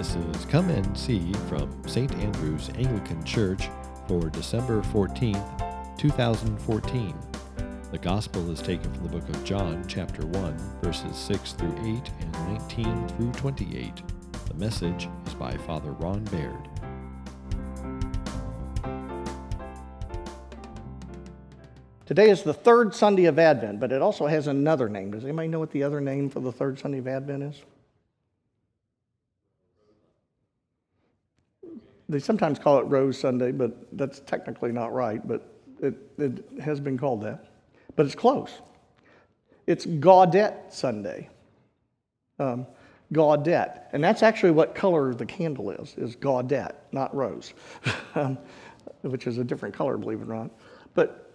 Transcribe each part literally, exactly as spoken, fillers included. This is Come and See from Saint Andrew's Anglican Church for December fourteenth, twenty fourteen. The Gospel is taken from the book of John, chapter one, verses six through eight and nineteen through twenty-eight. The message is by Father Ron Baird. Today is the third Sunday of Advent, but it also has another name. Does anybody know what the other name for the third Sunday of Advent is? They sometimes call it Rose Sunday, but that's technically not right, but it, it has been called that. But it's close. It's Gaudete Sunday. Um, Gaudete. And that's actually what color the candle is, is Gaudete, not rose, um, which is a different color, believe it or not. But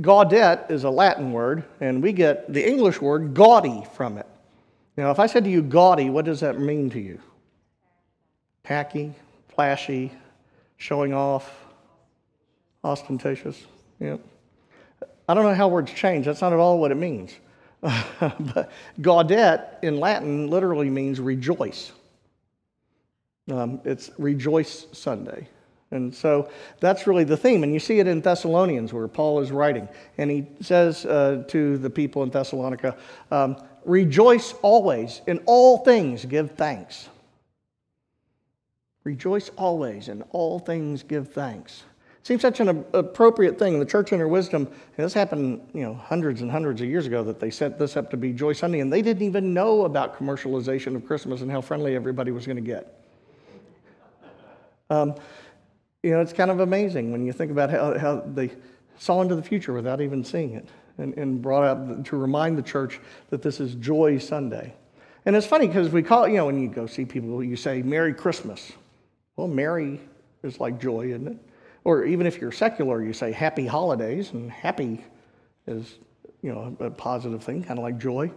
Gaudete is a Latin word, and we get the English word gaudy from it. Now, if I said to you gaudy, what does that mean to you? Tacky, flashy, showing off, ostentatious. Yeah. I don't know how words change. That's not at all what it means. But Gaudete in Latin literally means rejoice. Um, it's Rejoice Sunday. And so that's really the theme. And you see it in Thessalonians where Paul is writing. And he says uh, to the people in Thessalonica, um, rejoice always, in all things give thanks. Rejoice always, in all things give thanks. It seems such an appropriate thing. The church in her wisdom, and this happened you know, hundreds and hundreds of years ago that they set this up to be Joy Sunday. And they didn't even know about commercialization of Christmas and how friendly everybody was going to get. Um... You know, it's kind of amazing when you think about how, how they saw into the future without even seeing it and, and brought up to remind the church that this is Joy Sunday. And it's funny because we call it, you know, when you go see people, you say, Merry Christmas. Well, Merry is like joy, isn't it? Or even if you're secular, you say Happy Holidays, and happy is, you know, a positive thing, kind of like joy.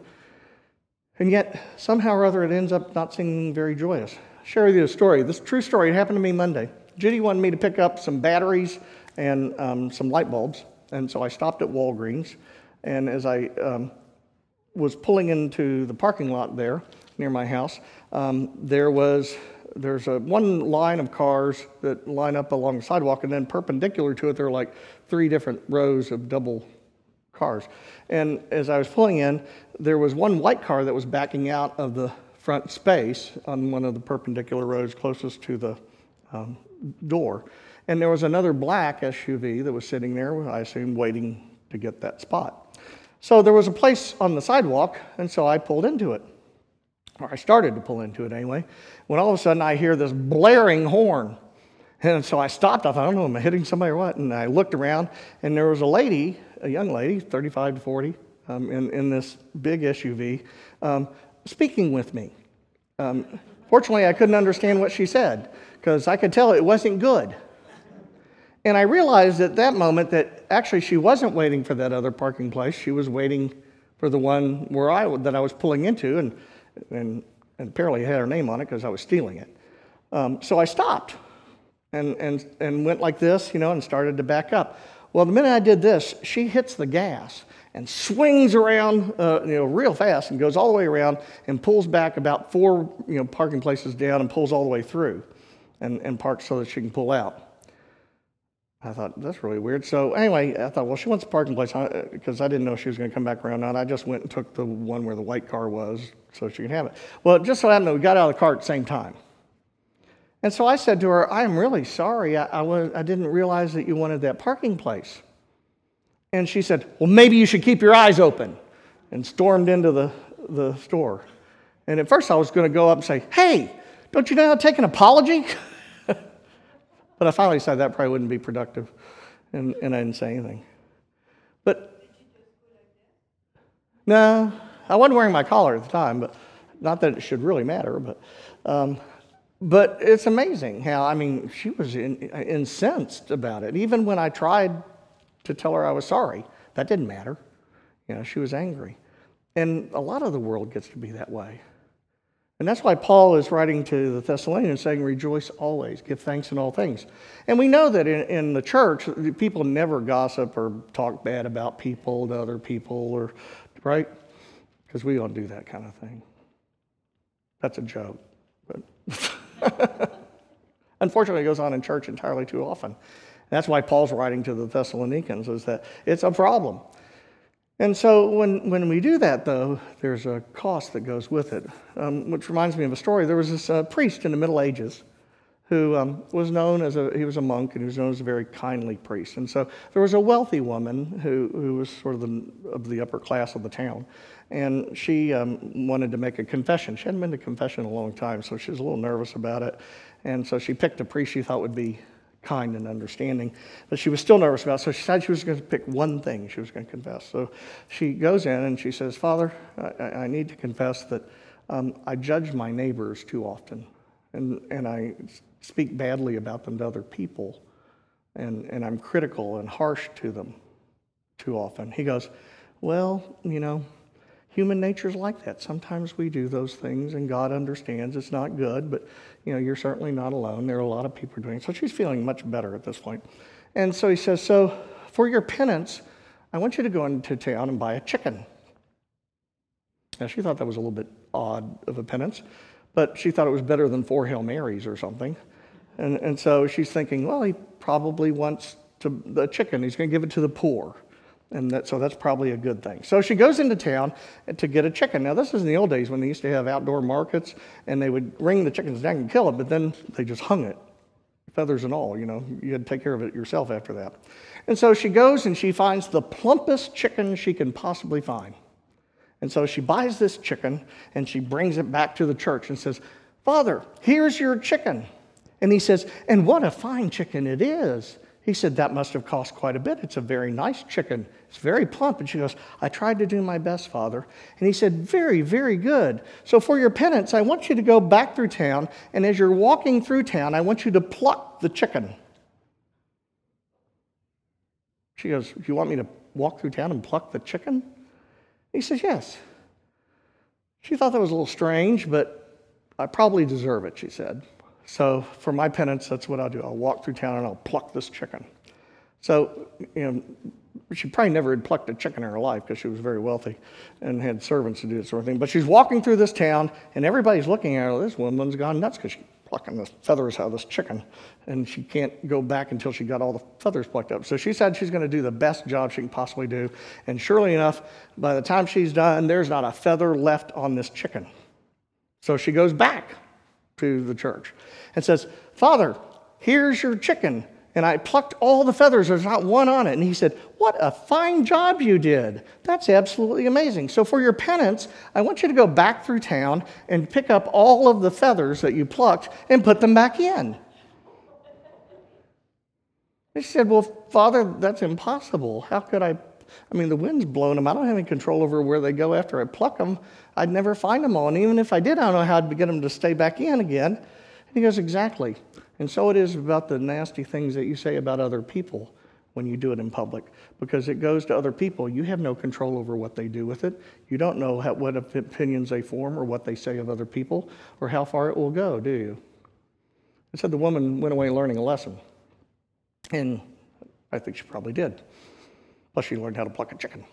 And yet, somehow or other, it ends up not seeming very joyous. I'll share with you a story. This true story, it happened to me Monday. Judy wanted me to pick up some batteries and um, some light bulbs, and so I stopped at Walgreens, and as I um, was pulling into the parking lot there near my house, um, there was there's a one line of cars that line up along the sidewalk, and then perpendicular to it there are like three different rows of double cars. And as I was pulling in, there was one white car that was backing out of the front space on one of the perpendicular rows closest to the um, door, and there was another black S U V that was sitting there, I assume, waiting to get that spot. So there was a place on the sidewalk, and so I pulled into it, or I started to pull into it anyway, when all of a sudden I hear this blaring horn, and so I stopped. I thought, I don't know, am I hitting somebody or what? And I looked around, and there was a lady, a young lady, thirty-five to forty, um, in, in this big S U V, um, speaking with me. Um, fortunately, I couldn't understand what she said, because I could tell it wasn't good. And I realized at that moment that actually she wasn't waiting for that other parking place. She was waiting for the one where I that I was pulling into, and and, and apparently had her name on it because I was stealing it. Um, so I stopped and, and, and went like this, you know, and started to back up. Well, the minute I did this, she hits the gas and swings around, uh, you know, real fast and goes all the way around and pulls back about four, you know, parking places down and pulls all the way through. And, and park so that she can pull out. I thought, that's really weird. So anyway, I thought, well, she wants a parking place because I didn't know if she was going to come back around or not. I just went and took the one where the white car was so she could have it. Well, it just so happened that we got out of the car at the same time. And so I said to her, I am really sorry. I, I, was, I didn't realize that you wanted that parking place. And she said, well, maybe you should keep your eyes open, and stormed into the, the store. And at first I was going to go up and say, hey, don't you know how to take an apology? But I finally decided that probably wouldn't be productive, and, and I didn't say anything. But no, I wasn't wearing my collar at the time, but not that it should really matter. But um, but it's amazing how, I mean, she was in, incensed about it. Even when I tried to tell her I was sorry, that didn't matter. You know, she was angry, and a lot of the world gets to be that way. And that's why Paul is writing to the Thessalonians saying, rejoice always, give thanks in all things. And we know that in, in the church, people never gossip or talk bad about people to other people, or right? Because we don't do that kind of thing. That's a joke. But Unfortunately, it goes on in church entirely too often. That's why Paul's writing to the Thessalonians, is that it's a problem. And so when, when we do that, though, there's a cost that goes with it, um, which reminds me of a story. There was this uh, priest in the Middle Ages who um, was known as a, he was a monk, and he was known as a very kindly priest. And so there was a wealthy woman who, who was sort of the, of the upper class of the town, and she um, wanted to make a confession. She hadn't been to confession in a long time, so she was a little nervous about it. And so she picked a priest she thought would be kind and understanding, but she was still nervous about it, so she decided she was going to pick one thing she was going to confess. So she goes in and she says, "Father, I, I need to confess that um, I judge my neighbors too often, and, and I speak badly about them to other people, and, and I'm critical and harsh to them too often." He goes, "Well, you know, human nature's like that. Sometimes we do those things, and God understands it's not good, but you know, you're certainly not alone. There are a lot of people doing it." So she's feeling much better at this point. And so he says, "So for your penance, I want you to go into town and buy a chicken." Now, she thought that was a little bit odd of a penance, but she thought it was better than four Hail Marys or something. And, and so she's thinking, well, he probably wants to, the chicken. He's going to give it to the poor. And that, so that's probably a good thing. So she goes into town to get a chicken. Now, this is in the old days when they used to have outdoor markets, and they would wring the chickens down and kill it, but then they just hung it, feathers and all. You know, you had to take care of it yourself after that. And so she goes and she finds the plumpest chicken she can possibly find. And so she buys this chicken, and she brings it back to the church and says, "Father, here's your chicken." And he says, "And what a fine chicken it is." He said, "That must have cost quite a bit. It's a very nice chicken. It's very plump." And she goes, "I tried to do my best, Father." And he said, "Very, very good. So for your penance, I want you to go back through town, and as you're walking through town, I want you to pluck the chicken." She goes, "You want me to walk through town and pluck the chicken?" He says, "Yes." She thought that was a little strange, but "I probably deserve it," she said. "So for my penance, that's what I'll do. I'll walk through town and I'll pluck this chicken." So, you know, she probably never had plucked a chicken in her life because she was very wealthy and had servants to do this sort of thing. But she's walking through this town, and everybody's looking at her. This woman's gone nuts because she's plucking the feathers out of this chicken, and she can't go back until she got all the feathers plucked up. So she said she's going to do the best job she can possibly do. And surely enough, by the time she's done, there's not a feather left on this chicken. So she goes back to the church and says, "Father, here's your chicken, and I plucked all the feathers. There's not one on it." And he said, "What a fine job you did. That's absolutely amazing. So for your penance, I want you to go back through town and pick up all of the feathers that you plucked and put them back in." He said, "Well, Father, that's impossible. How could I? I mean, the wind's blown them. I don't have any control over where they go after I pluck them. I'd never find them all. And even if I did, I don't know how I'd get them to stay back in again." And he goes, "Exactly. And so it is about the nasty things that you say about other people when you do it in public, because it goes to other people. You have no control over what they do with it. You don't know how, what opinions they form or what they say of other people or how far it will go, do you?" And so the woman went away learning a lesson. And I think she probably did. Plus, she learned how to pluck a chicken.